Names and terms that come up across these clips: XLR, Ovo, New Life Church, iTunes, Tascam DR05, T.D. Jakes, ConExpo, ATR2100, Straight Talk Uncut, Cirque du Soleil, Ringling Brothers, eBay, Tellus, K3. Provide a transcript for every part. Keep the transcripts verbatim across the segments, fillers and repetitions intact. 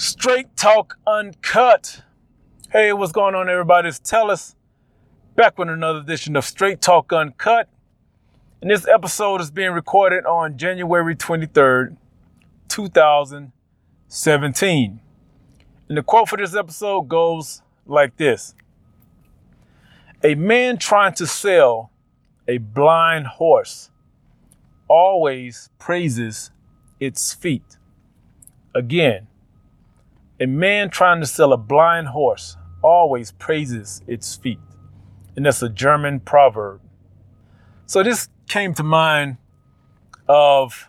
Straight Talk Uncut. Hey, what's going on, everybody? It's Tellus back with another edition of Straight Talk Uncut. And this episode is being recorded on January twenty-third, two thousand seventeen. And the quote for this episode goes like this. A man trying to sell a blind horse always praises its feet. Again, a man trying to sell a blind horse always praises its feet. And that's a German proverb. So this came to mind of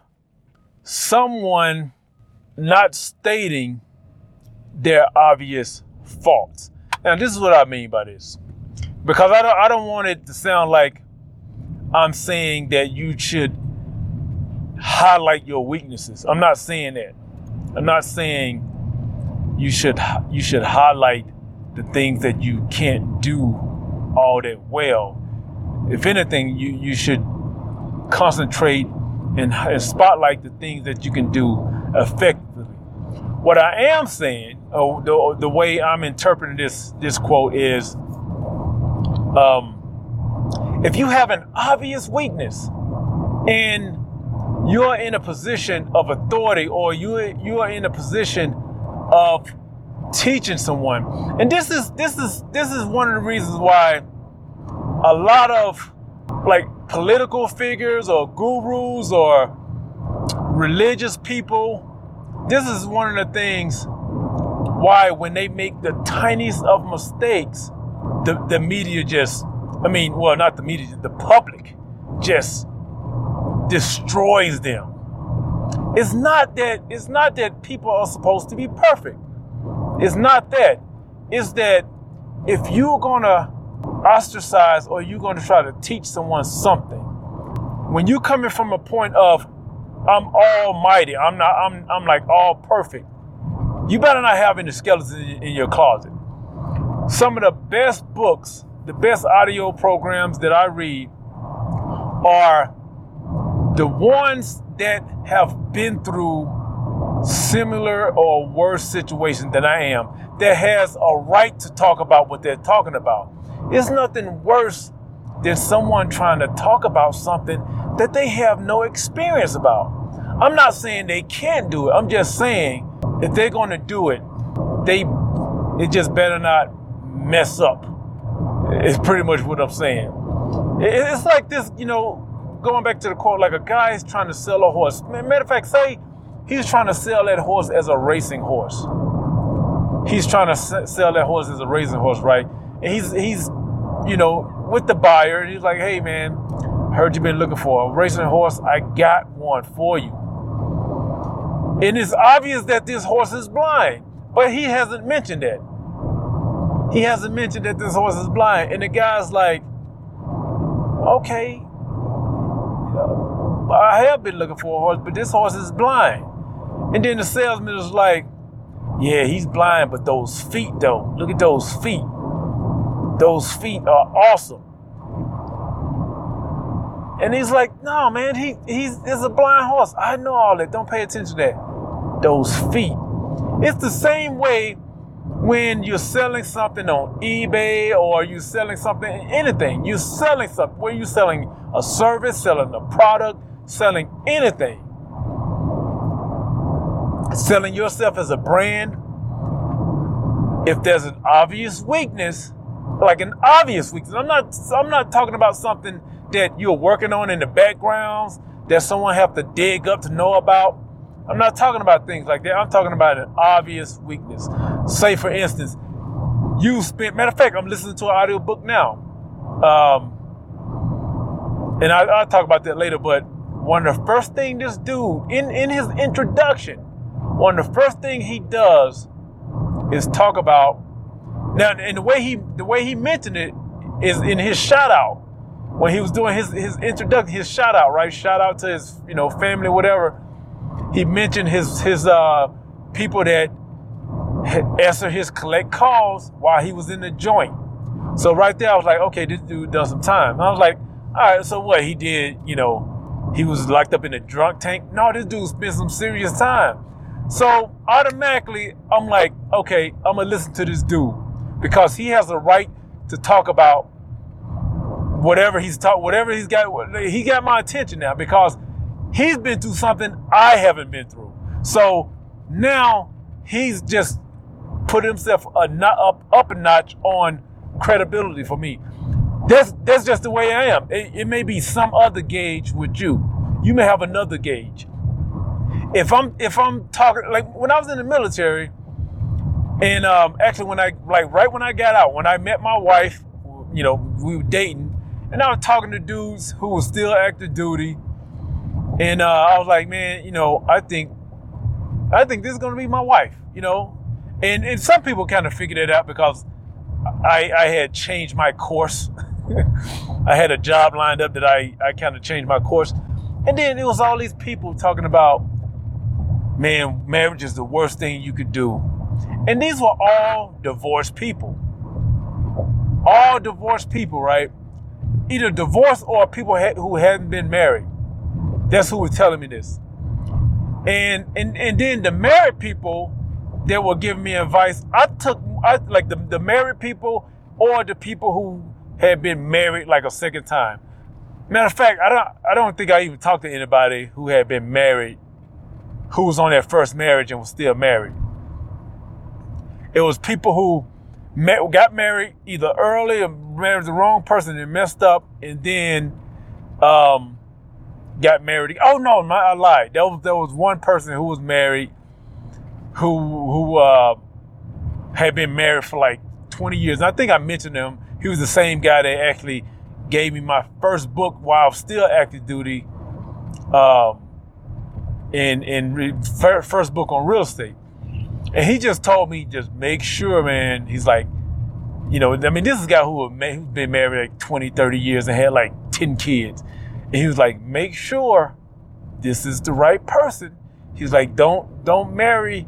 someone not stating their obvious faults. Now, this is what I mean by this, because I don't, I don't want it to sound like I'm saying that you should highlight your weaknesses. I'm not saying that. I'm not saying You should you should highlight the things that you can't do all that well. If anything, you, you should concentrate and, and spotlight the things that you can do effectively. What I am saying, or the, the way I'm interpreting this this quote is, um, if you have an obvious weakness and you're in a position of authority, or you you are in a position of teaching someone. And this is this is this is one of the reasons why a lot of like political figures or gurus or religious people, this is one of the things why when they make the tiniest of mistakes, the, the media just, I mean, well, not the media, the public just destroys them. It's not that it's not that people are supposed to be perfect. It's not that. It's that if you're gonna ostracize or you're gonna try to teach someone something, when you're coming from a point of I'm almighty, I'm not, I'm, I'm like all perfect, you better not have any skeletons in your closet. Some of the best books, the best audio programs that I read are the ones that have been through similar or worse situations than I am, that has a right to talk about what they're talking about. It's nothing worse than someone trying to talk about something that they have no experience about. I'm not saying they can't do it. I'm just saying if they're going to do it, they it just better not mess up. It's pretty much what I'm saying. It's like this, you know, going back to the quote, like a guy is trying to sell a horse. Matter of fact, say he was trying to sell that horse as a racing horse. He's trying to sell that horse as a racing horse, right? And he's, he's, you know, with the buyer. He's like, hey, man, heard you've been looking for a racing horse. I got one for you. And it's obvious that this horse is blind, but he hasn't mentioned that. He hasn't mentioned that this horse is blind. And the guy's like, okay, I have been looking for a horse, but this horse is blind. And then the salesman is like, yeah, he's blind, but those feet, though, look at those feet. Those feet are awesome. And he's like, no, man, he he's it's a blind horse. I know all that. Don't pay attention to that. Those feet. It's the same way when you're selling something on eBay, or you're selling something, anything. You're selling something. Whether you're selling a service, selling a product, selling anything, selling yourself as a brand, if there's an obvious weakness, like an obvious weakness, I'm not I'm not talking about something that you're working on in the backgrounds that someone have to dig up to know about. I'm not talking about things like that. I'm talking about an obvious weakness. Say, for instance, you spent, matter of fact, I'm listening to an audiobook now. Um, And I, I'll talk about that later, but one of the first thing this dude, in, in his introduction, one of the first thing he does is talk about, now, and the way he the way he mentioned it is in his shout out. When he was doing his, his introduction, his shout out, right? Shout out to his, you know, family, whatever. He mentioned his his uh, people that answered his collect calls while he was in the joint. So right there, I was like, okay, this dude done some time. And I was like, all right, so what he did, you know, he was locked up in a drunk tank. No, this dude spent some serious time. So automatically, I'm like, okay, I'm going to listen to this dude because he has a right to talk about whatever he's talk, whatever he's got. He got my attention now because he's been through something I haven't been through. So now he's just put himself a not up, up a notch on credibility for me. That's that's just the way I am. It, it may be some other gauge with you. You may have another gauge. If I'm if I'm talking like when I was in the military, and um, actually when I like right when I got out, when I met my wife, you know, we were dating, and I was talking to dudes who were still active duty, and uh, I was like, man, you know, I think I think this is gonna be my wife, you know, and and some people kind of figured it out because I I had changed my course. I had a job lined up that I, I kind of changed my course. And then it was all these people talking about, man, marriage is the worst thing you could do. And these were all divorced people. All divorced people, right? Either divorced or people had, who hadn't been married. That's who was telling me this. And, and and then the married people that were giving me advice, I took I, like the, the married people or the people who had been married like a second time. Matter of fact, I don't I don't think I even talked to anybody who had been married, who was on their first marriage and was still married. It was people who met, got married either early or married the wrong person and messed up and then um, got married. Oh no, my, I lied. There was, there was one person who was married who, who uh, had been married for like twenty years. And I think I mentioned him. He was the same guy that actually gave me my first book while I was still active duty, um, and, and first book on real estate. And he just told me, just make sure, man. He's like, you know, I mean, this is a guy who had been married like twenty, thirty years and had like ten kids. And he was like, make sure this is the right person. He's like, don't, don't marry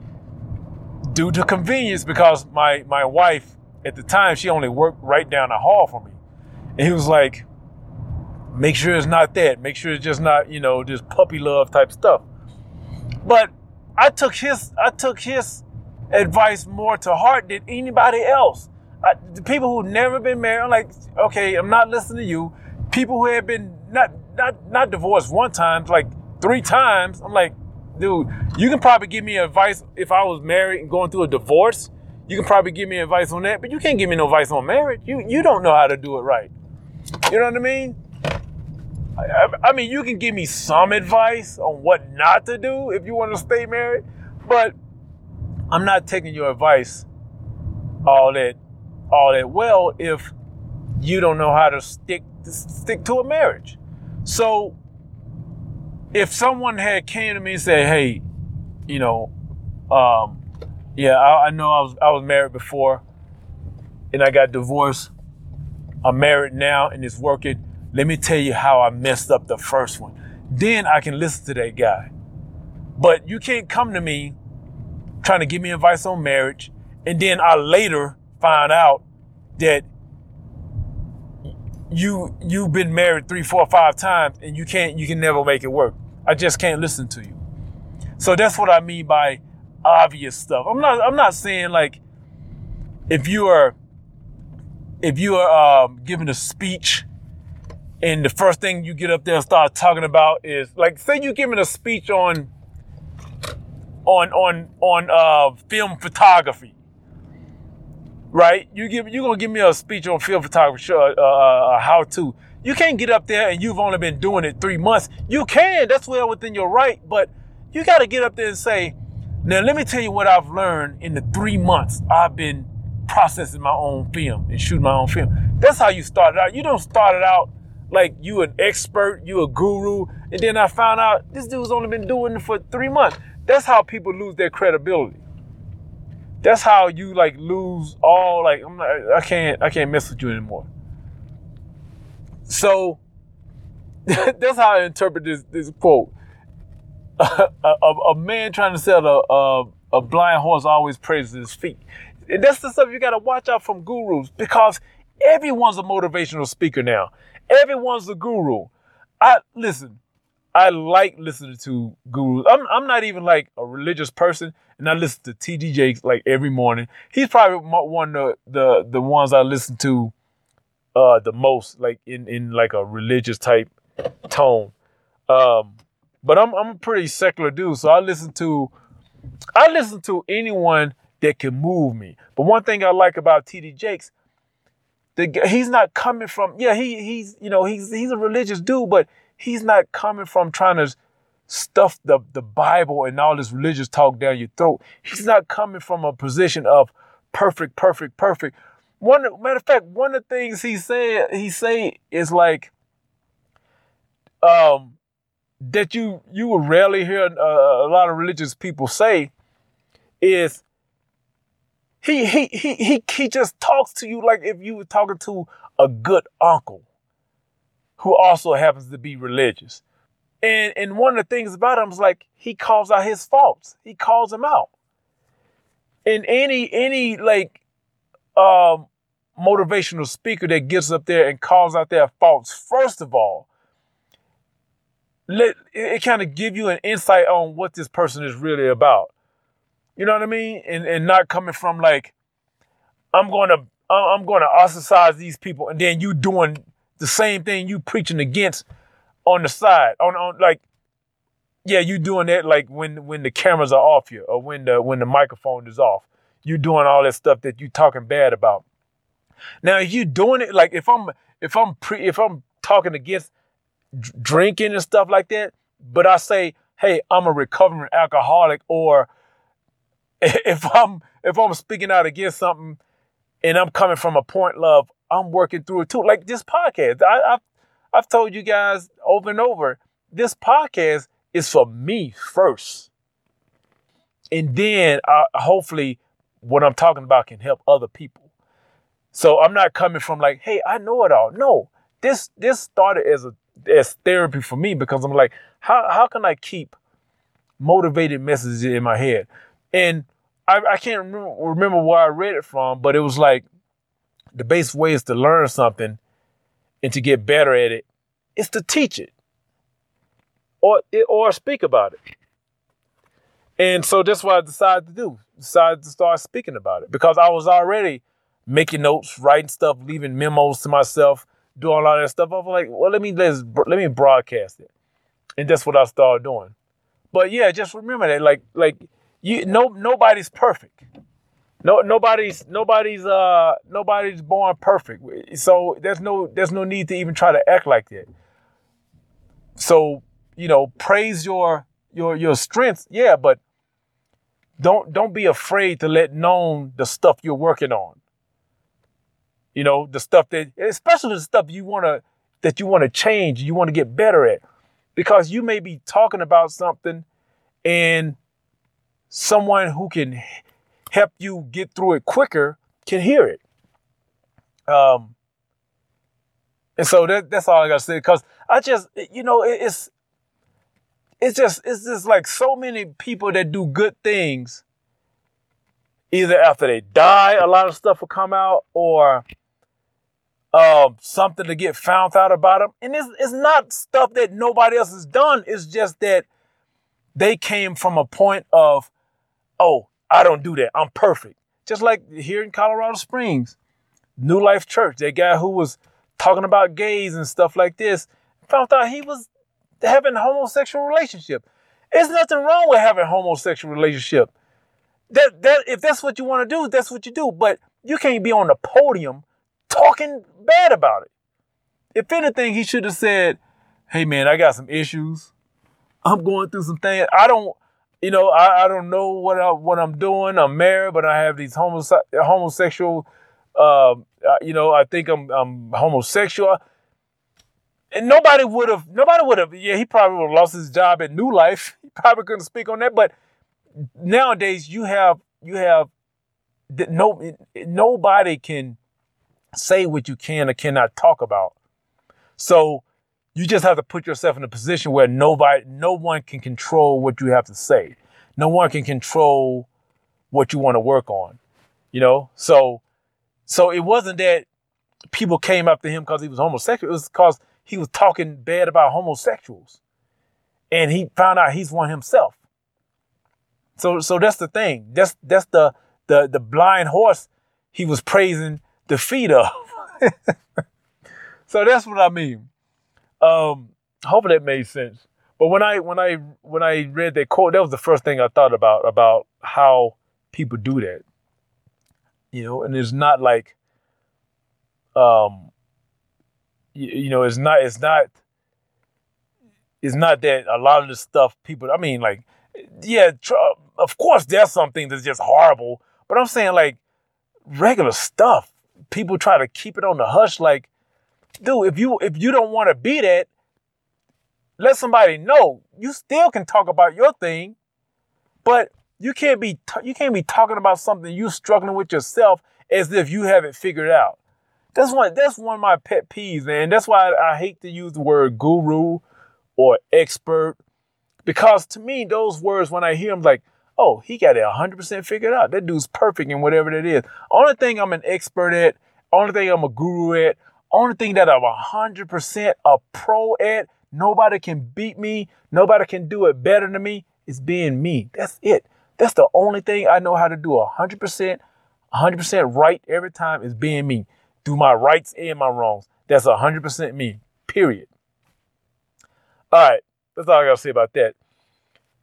due to convenience because my, my wife at the time, she only worked right down the hall from me. And he was like, make sure it's not that. Make sure it's just not, you know, just puppy love type stuff. But I took his I took his advice more to heart than anybody else. I, the people who've never been married, I'm like, okay, I'm not listening to you. People who have been not not not divorced one time, like three times, I'm like, dude, you can probably give me advice if I was married and going through a divorce. You can probably give me advice on that, but you can't give me no advice on marriage. You you don't know how to do it right. You know what I mean? I, I, I mean, you can give me some advice on what not to do if you want to stay married, but I'm not taking your advice all that all that well if you don't know how to stick stick to a marriage. So if someone had came to me and said, "Hey, you know, um, yeah, I, I know I was I was married before, and I got divorced. I'm married now, and it's working. Let me tell you how I messed up the first one." Then I can listen to that guy. But you can't come to me trying to give me advice on marriage, and then I later find out that you you've been married three, four, five times, and you can't you can never make it work. I just can't listen to you. So that's what I mean by obvious stuff. I'm not. I'm not saying like if you are if you are um, giving a speech and the first thing you get up there and start talking about is like, say you're giving a speech on on on on uh, film photography, right? You give you're gonna give me a speech on film photography, uh, uh, how to. You can't get up there and you've only been doing it three months. You can. That's well within your right, but you got to get up there and say, now, let me tell you what I've learned in the three months I've been processing my own film and shooting my own film. That's how you started out. You don't start it out like you an expert, you a guru, and then I found out this dude's only been doing it for three months. That's how people lose their credibility. That's how you like lose all like I'm not, I can't I can't mess with you anymore. So that's how I interpret this this quote. A, a, a man trying to sell a, a, a blind horse always praises his feet. And that's the stuff you got to watch out from gurus because everyone's a motivational speaker now. Everyone's a guru. I listen, I like listening to gurus. I'm I'm not even like a religious person, and I listen to T D. Jakes like every morning. He's probably one of the the, the ones I listen to uh, the most, like in, in like a religious type tone. Um, but I'm I'm a pretty secular dude, so I listen to I listen to anyone that can move me. But one thing I like about T D. Jakes, the he's not coming from yeah he he's you know he's he's a religious dude, but he's not coming from trying to stuff the, the Bible and all this religious talk down your throat. He's not coming from a position of perfect, perfect, perfect. One matter of fact, one of the things he said he say is like um, that you you will rarely hear uh, a lot of religious people say is he he he he he just talks to you like if you were talking to a good uncle who also happens to be religious. And and one of the things about him is like, he calls out his faults. He calls them out. And any, any like um, motivational speaker that gets up there and calls out their faults, first of all, let, it, it kind of give you an insight on what this person is really about. You know what I mean? And and not coming from like, I'm going to, I'm going to ostracize these people, and then you doing the same thing you preaching against on the side, on, on like, yeah, you doing that like when when the cameras are off you, or when the when the microphone is off, you doing all that stuff that you talking bad about. Now, if you doing it like if I'm if I'm pre, if I'm talking against d- drinking and stuff like that, but I say, hey, I'm a recovering alcoholic, or if I'm if I'm speaking out against something, and I'm coming from a point of I'm working through it too. Like this podcast, I, I've, I've told you guys over and over, this podcast is for me first. And then I, hopefully what I'm talking about can help other people. So I'm not coming from like, hey, I know it all. No, this this started as a as therapy for me, because I'm like, how, how can I keep motivated messages in my head? And I, I can't remember, remember where I read it from, but it was like, the best way is to learn something and to get better at it is to teach it or or speak about it. And so that's what I decided to do, decided to start speaking about it, because I was already making notes, writing stuff, leaving memos to myself, doing all that stuff. I was like, well, let me let's, let me broadcast it. And that's what I started doing. But yeah, just remember that, like like you no nobody's perfect. No, nobody's, nobody's, uh, nobody's born perfect. So there's no, there's no need to even try to act like that. So, you know, praise your, your, your strengths. Yeah. But don't, don't be afraid to let known the stuff you're working on. You know, the stuff that, especially the stuff you want to, that you want to change, you want to get better at, because you may be talking about something and someone who can help you get through it quicker can hear it. Um, and so that, that's all I got to say, because I just, you know, it, it's, it's just, it's just like so many people that do good things, either after they die, a lot of stuff will come out, or um, something to get found out about them. And it's, it's not stuff that nobody else has done. It's just that they came from a point of, oh, I don't do that. I'm perfect. Just like here in Colorado Springs, New Life Church, that guy who was talking about gays and stuff like this, found out he was having a homosexual relationship. There's nothing wrong with having a homosexual relationship. That that if that's what you want to do, that's what you do. But you can't be on the podium talking bad about it. If anything, he should have said, hey man, I got some issues. I'm going through some things. I don't You know, I, I don't know what, I, what I'm doing. I'm married, but I have these homose- homosexual, uh, you know, I think I'm, I'm homosexual. And nobody would have, nobody would have, yeah, he probably would have lost his job at New Life. He probably couldn't speak on that. But nowadays you have, you have, no, nobody can say what you can or cannot talk about. So you just have to put yourself in a position where nobody, no one can control what you have to say. No one can control what you want to work on, you know? So, so it wasn't that people came up to him because he was homosexual. It was because he was talking bad about homosexuals. and he found out he's one himself. So, so that's the thing. That's that's the the the blind horse he was praising the feet of. So that's what I mean. Um, hopefully that made sense. But when I when I when I read that quote, that was the first thing I thought about about how people do that. You know, and it's not like, um, you, you know, it's not it's not it's not that a lot of this stuff people. I mean, like, yeah, tr- of course there's some things that's just horrible, but I'm saying like regular stuff. People try to keep it on the hush. Like, dude, if you if you don't want to be that, let somebody know. You still can talk about your thing, but you can't be t- you can't be talking about something you struggling with yourself as if you have it figured out. That's one that's one of my pet peeves, man. That's why I, I hate to use the word guru or expert, because to me those words, when I hear them, like, oh, he got it one hundred percent figured out. That dude's perfect in whatever that is. Only thing I'm an expert at, only thing I'm a guru at, only thing that I'm one hundred percent a pro at, nobody can beat me, nobody can do it better than me, is being me. That's it. That's the only thing I know how to do one hundred percent, one hundred percent right every time, is being me. Do my rights and my wrongs. That's one hundred percent me, period. All right, that's all I got to say about that.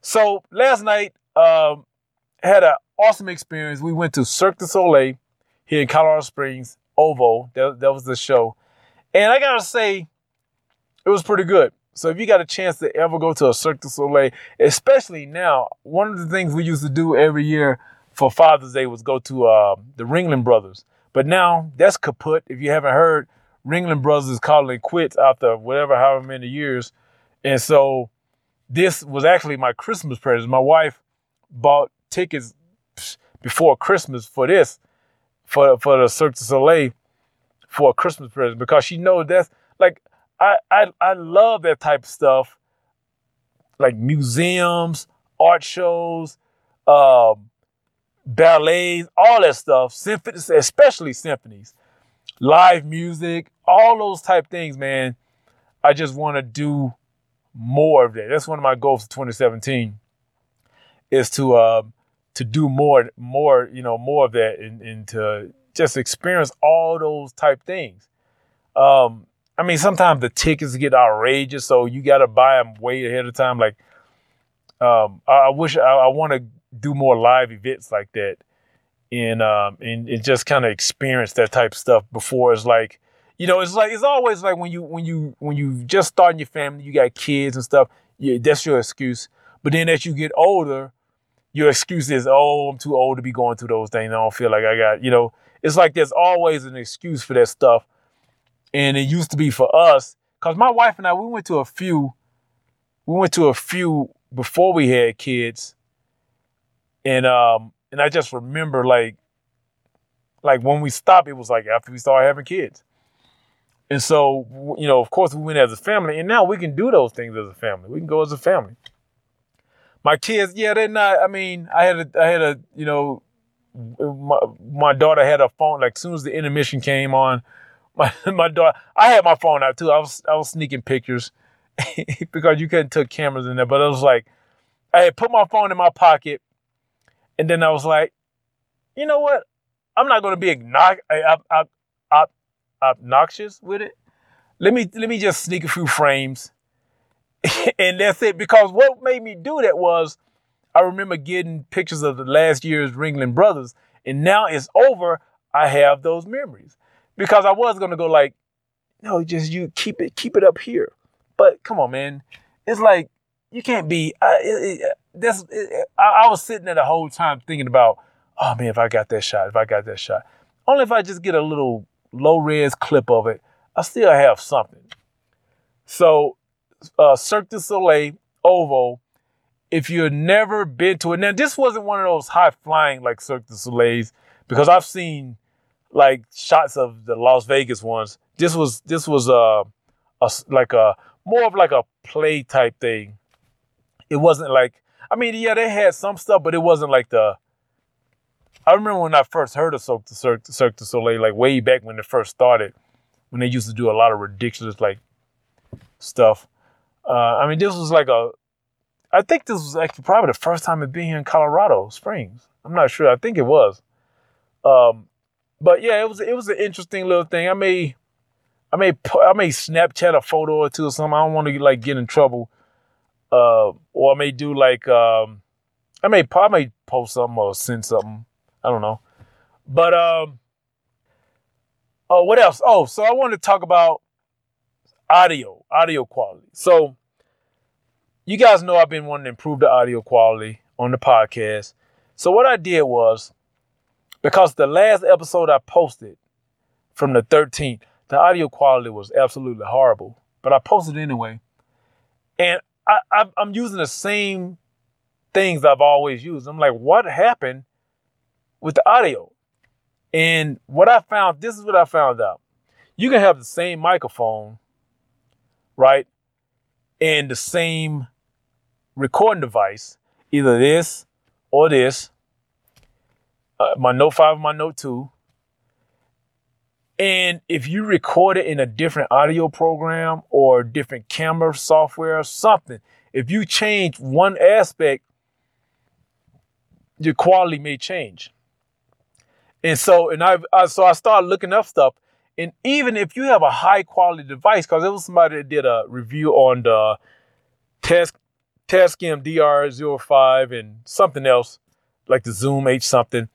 So last night, um, had an awesome experience. We went to Cirque du Soleil here in Colorado Springs, Ovo. That, that was the show. And I got to say, it was pretty good. So if you got a chance to ever go to a Cirque du Soleil, especially now, one of the things we used to do every year for Father's Day was go to uh, the Ringling Brothers. But now that's kaput. If you haven't heard, Ringling Brothers is calling it quits after whatever, however many years. And so this was actually my Christmas present. My wife bought tickets before Christmas for this, for, for the Cirque du Soleil, for a Christmas present, because she knows that's like, I, I I love that type of stuff, like museums, art shows, uh, ballets, all that stuff, symphonies, especially symphonies, live music, all those type things, man. I just want to do more of that. That's one of my goals for twenty seventeen, is to uh, to do more, more, you know, more of that, and, and to just experience all those type things. Um, I mean, sometimes the tickets get outrageous, so you got to buy them way ahead of time. Like, um, I, I wish I, I want to do more live events like that, and um, and, and just kind of experience that type of stuff before. It's like, you know, it's like it's always like when you when you when you just starting your family, you got kids and stuff. Yeah, that's your excuse. But then as you get older, your excuse is, oh, I'm too old to be going through those things. I don't feel like I got, you know. It's like there's always an excuse for that stuff. And it used to be for us, because my wife and I, we went to a few, we went to a few before we had kids. And um, and I just remember, like, like when we stopped, it was like after we started having kids. And so, you know, of course we went as a family, and now we can do those things as a family. We can go as a family. My kids, yeah, they're not, I mean, I had a, I had a, you know, my, my daughter had a phone, like as soon as the intermission came on, My, my daughter, I had my phone out too. I was I was sneaking pictures because you couldn't take cameras in there. But I was like, I had put my phone in my pocket, and then I was like, you know what? I'm not going to be obnox- ob- ob- ob- obnoxious with it. Let me let me just sneak a few frames, and that's it. Because what made me do that was, I remember getting pictures of the last year's Ringling Brothers, and now it's over. I have those memories. Because I was gonna go like, no, just you keep it, keep it up here. But come on, man, it's like you can't be. I, it, it, that's it, I, I was sitting there the whole time thinking about, oh man, if I got that shot, if I got that shot. Only if I just get a little low res clip of it, I still have something. So, uh, Cirque du Soleil, Ovo. If you've never been to it, now this wasn't one of those high flying like Cirque du Soleils, because I've seen like shots of the Las Vegas ones. This was this was a, a like a more of like a play type thing. It wasn't like, I mean, yeah, they had some stuff, but it wasn't like the. I remember when I first heard of Cirque du Soleil, like way back when it first started, when they used to do a lot of ridiculous like stuff. Uh, I mean, this was like a I think this was actually probably the first time I'd been here in Colorado Springs. I'm not sure. I think it was. Um, but yeah, it was it was an interesting little thing. I may, I may, I may Snapchat a photo or two or something. I don't want to like get in trouble. Uh, or I may do like, um, I may I may post something or send something. I don't know. But um, oh, what else? Oh, so I wanted to talk about audio, audio quality. So you guys know I've been wanting to improve the audio quality on the podcast. So what I did was, because the last episode I posted from the thirteenth, the audio quality was absolutely horrible, but I posted anyway. And I, I, I'm using the same things I've always used. I'm like, what happened with the audio? And what I found, this is what I found out. You can have the same microphone, right? And the same recording device, either this or this. Uh, my Note five, my Note two. And if you record it in a different audio program or different camera software or something, if you change one aspect, your quality may change. And so, and I, I so I started looking up stuff. And even if you have a high quality device, because there was somebody that did a review on the Tascam D R zero five and something else, like the Zoom H something.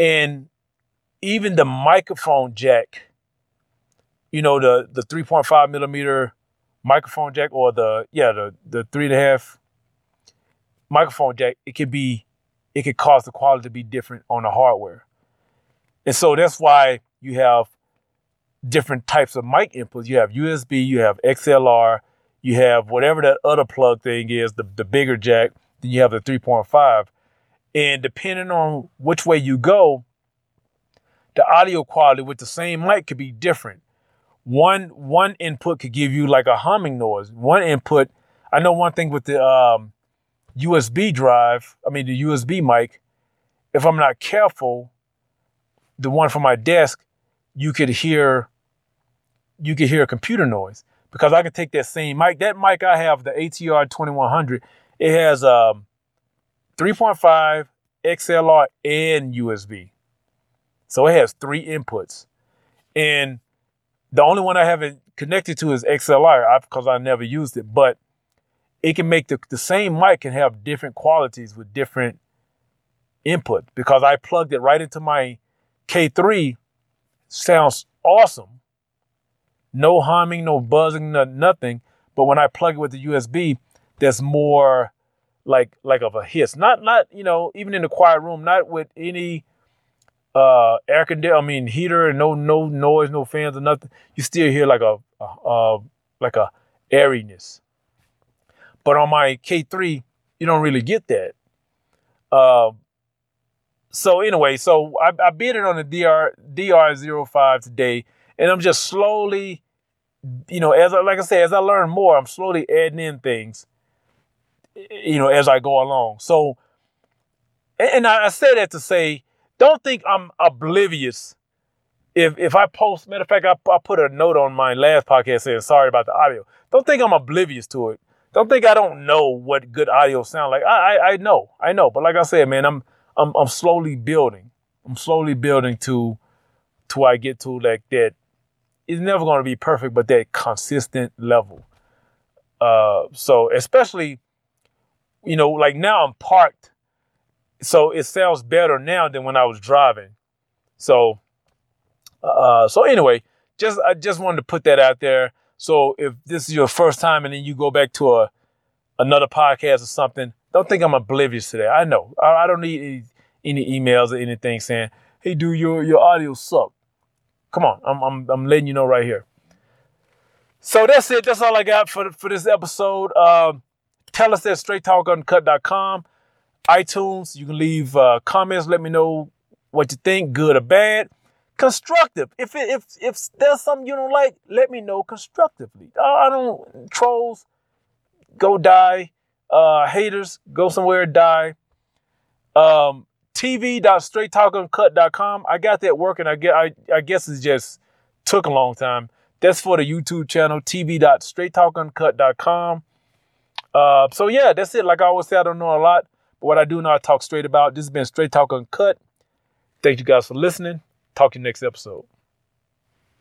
And even the microphone jack, you know, the, the three point five millimeter microphone jack or the, yeah, the, the three and a half microphone jack, it could be, it could cause the quality to be different on the hardware. And so that's why you have different types of mic inputs. You have U S B, you have X L R, you have whatever that other plug thing is, the, the bigger jack, then you have the three point five. And depending on which way you go, the audio quality with the same mic could be different. One one input could give you like a humming noise. One input, I know one thing with the um, U S B drive, I mean the U S B mic, if I'm not careful, the one from my desk, you could hear, you could hear computer noise because I could take that same mic. That mic I have, the A T R twenty-one hundred, it has um, three point five, X L R, and U S B. So it has three inputs. And the only one I haven't connected to is X L R because I never used it. But it can make the, the same mic can have different qualities with different input because I plugged it right into my K three. Sounds awesome. No humming, no buzzing, no, nothing. But when I plug it with the U S B, there's more like like of a hiss. Not, not you know, even in a quiet room, not with any... Uh, air conditioner, I mean heater, and no, no noise, no fans or nothing. You still hear like a, a, a like a airiness. But on my K three, you don't really get that. Uh, so anyway, so I, I bid it on the D R zero five today, and I'm just slowly, you know, as I, like I said, as I learn more, I'm slowly adding in things, you know, as I go along. So, and, and I, I say that to say, don't think I'm oblivious if if I post. Matter of fact, I, I put a note on my last podcast saying sorry about the audio. Don't think I'm oblivious to it. Don't think I don't know what good audio sound like. I I, I know, I know. But like I said, man, I'm I'm I'm slowly building. I'm slowly building to to I get to like that. It's never going to be perfect, but that consistent level. Uh, so especially, you know, like now I'm parked. So it sounds better now than when I was driving. So, uh, so anyway, just I just wanted to put that out there. So if this is your first time and then you go back to a another podcast or something, don't think I'm oblivious to that. I know I, I don't need any, any emails or anything saying, "Hey, dude, your your audio sucked." Come on, I'm I'm I'm letting you know right here. So that's it. That's all I got for for this episode. Uh, tell us at straight talk uncut dot com. iTunes, you can leave uh, comments. Let me know what you think, good or bad. Constructive. If it, if if there's something you don't like, let me know constructively. I don't trolls. Go die. Uh, haters, go somewhere die. Um, T V dot straight talk uncut dot com. I got that working. I get. I I guess it just took a long time. That's for the YouTube channel. T V dot straight talk uncut dot com. Uh, so, yeah, that's it. Like I always say, I don't know a lot. But what I do know, I talk straight about. This has been Straight Talk Uncut. Thank you guys for listening. Talk to you next episode.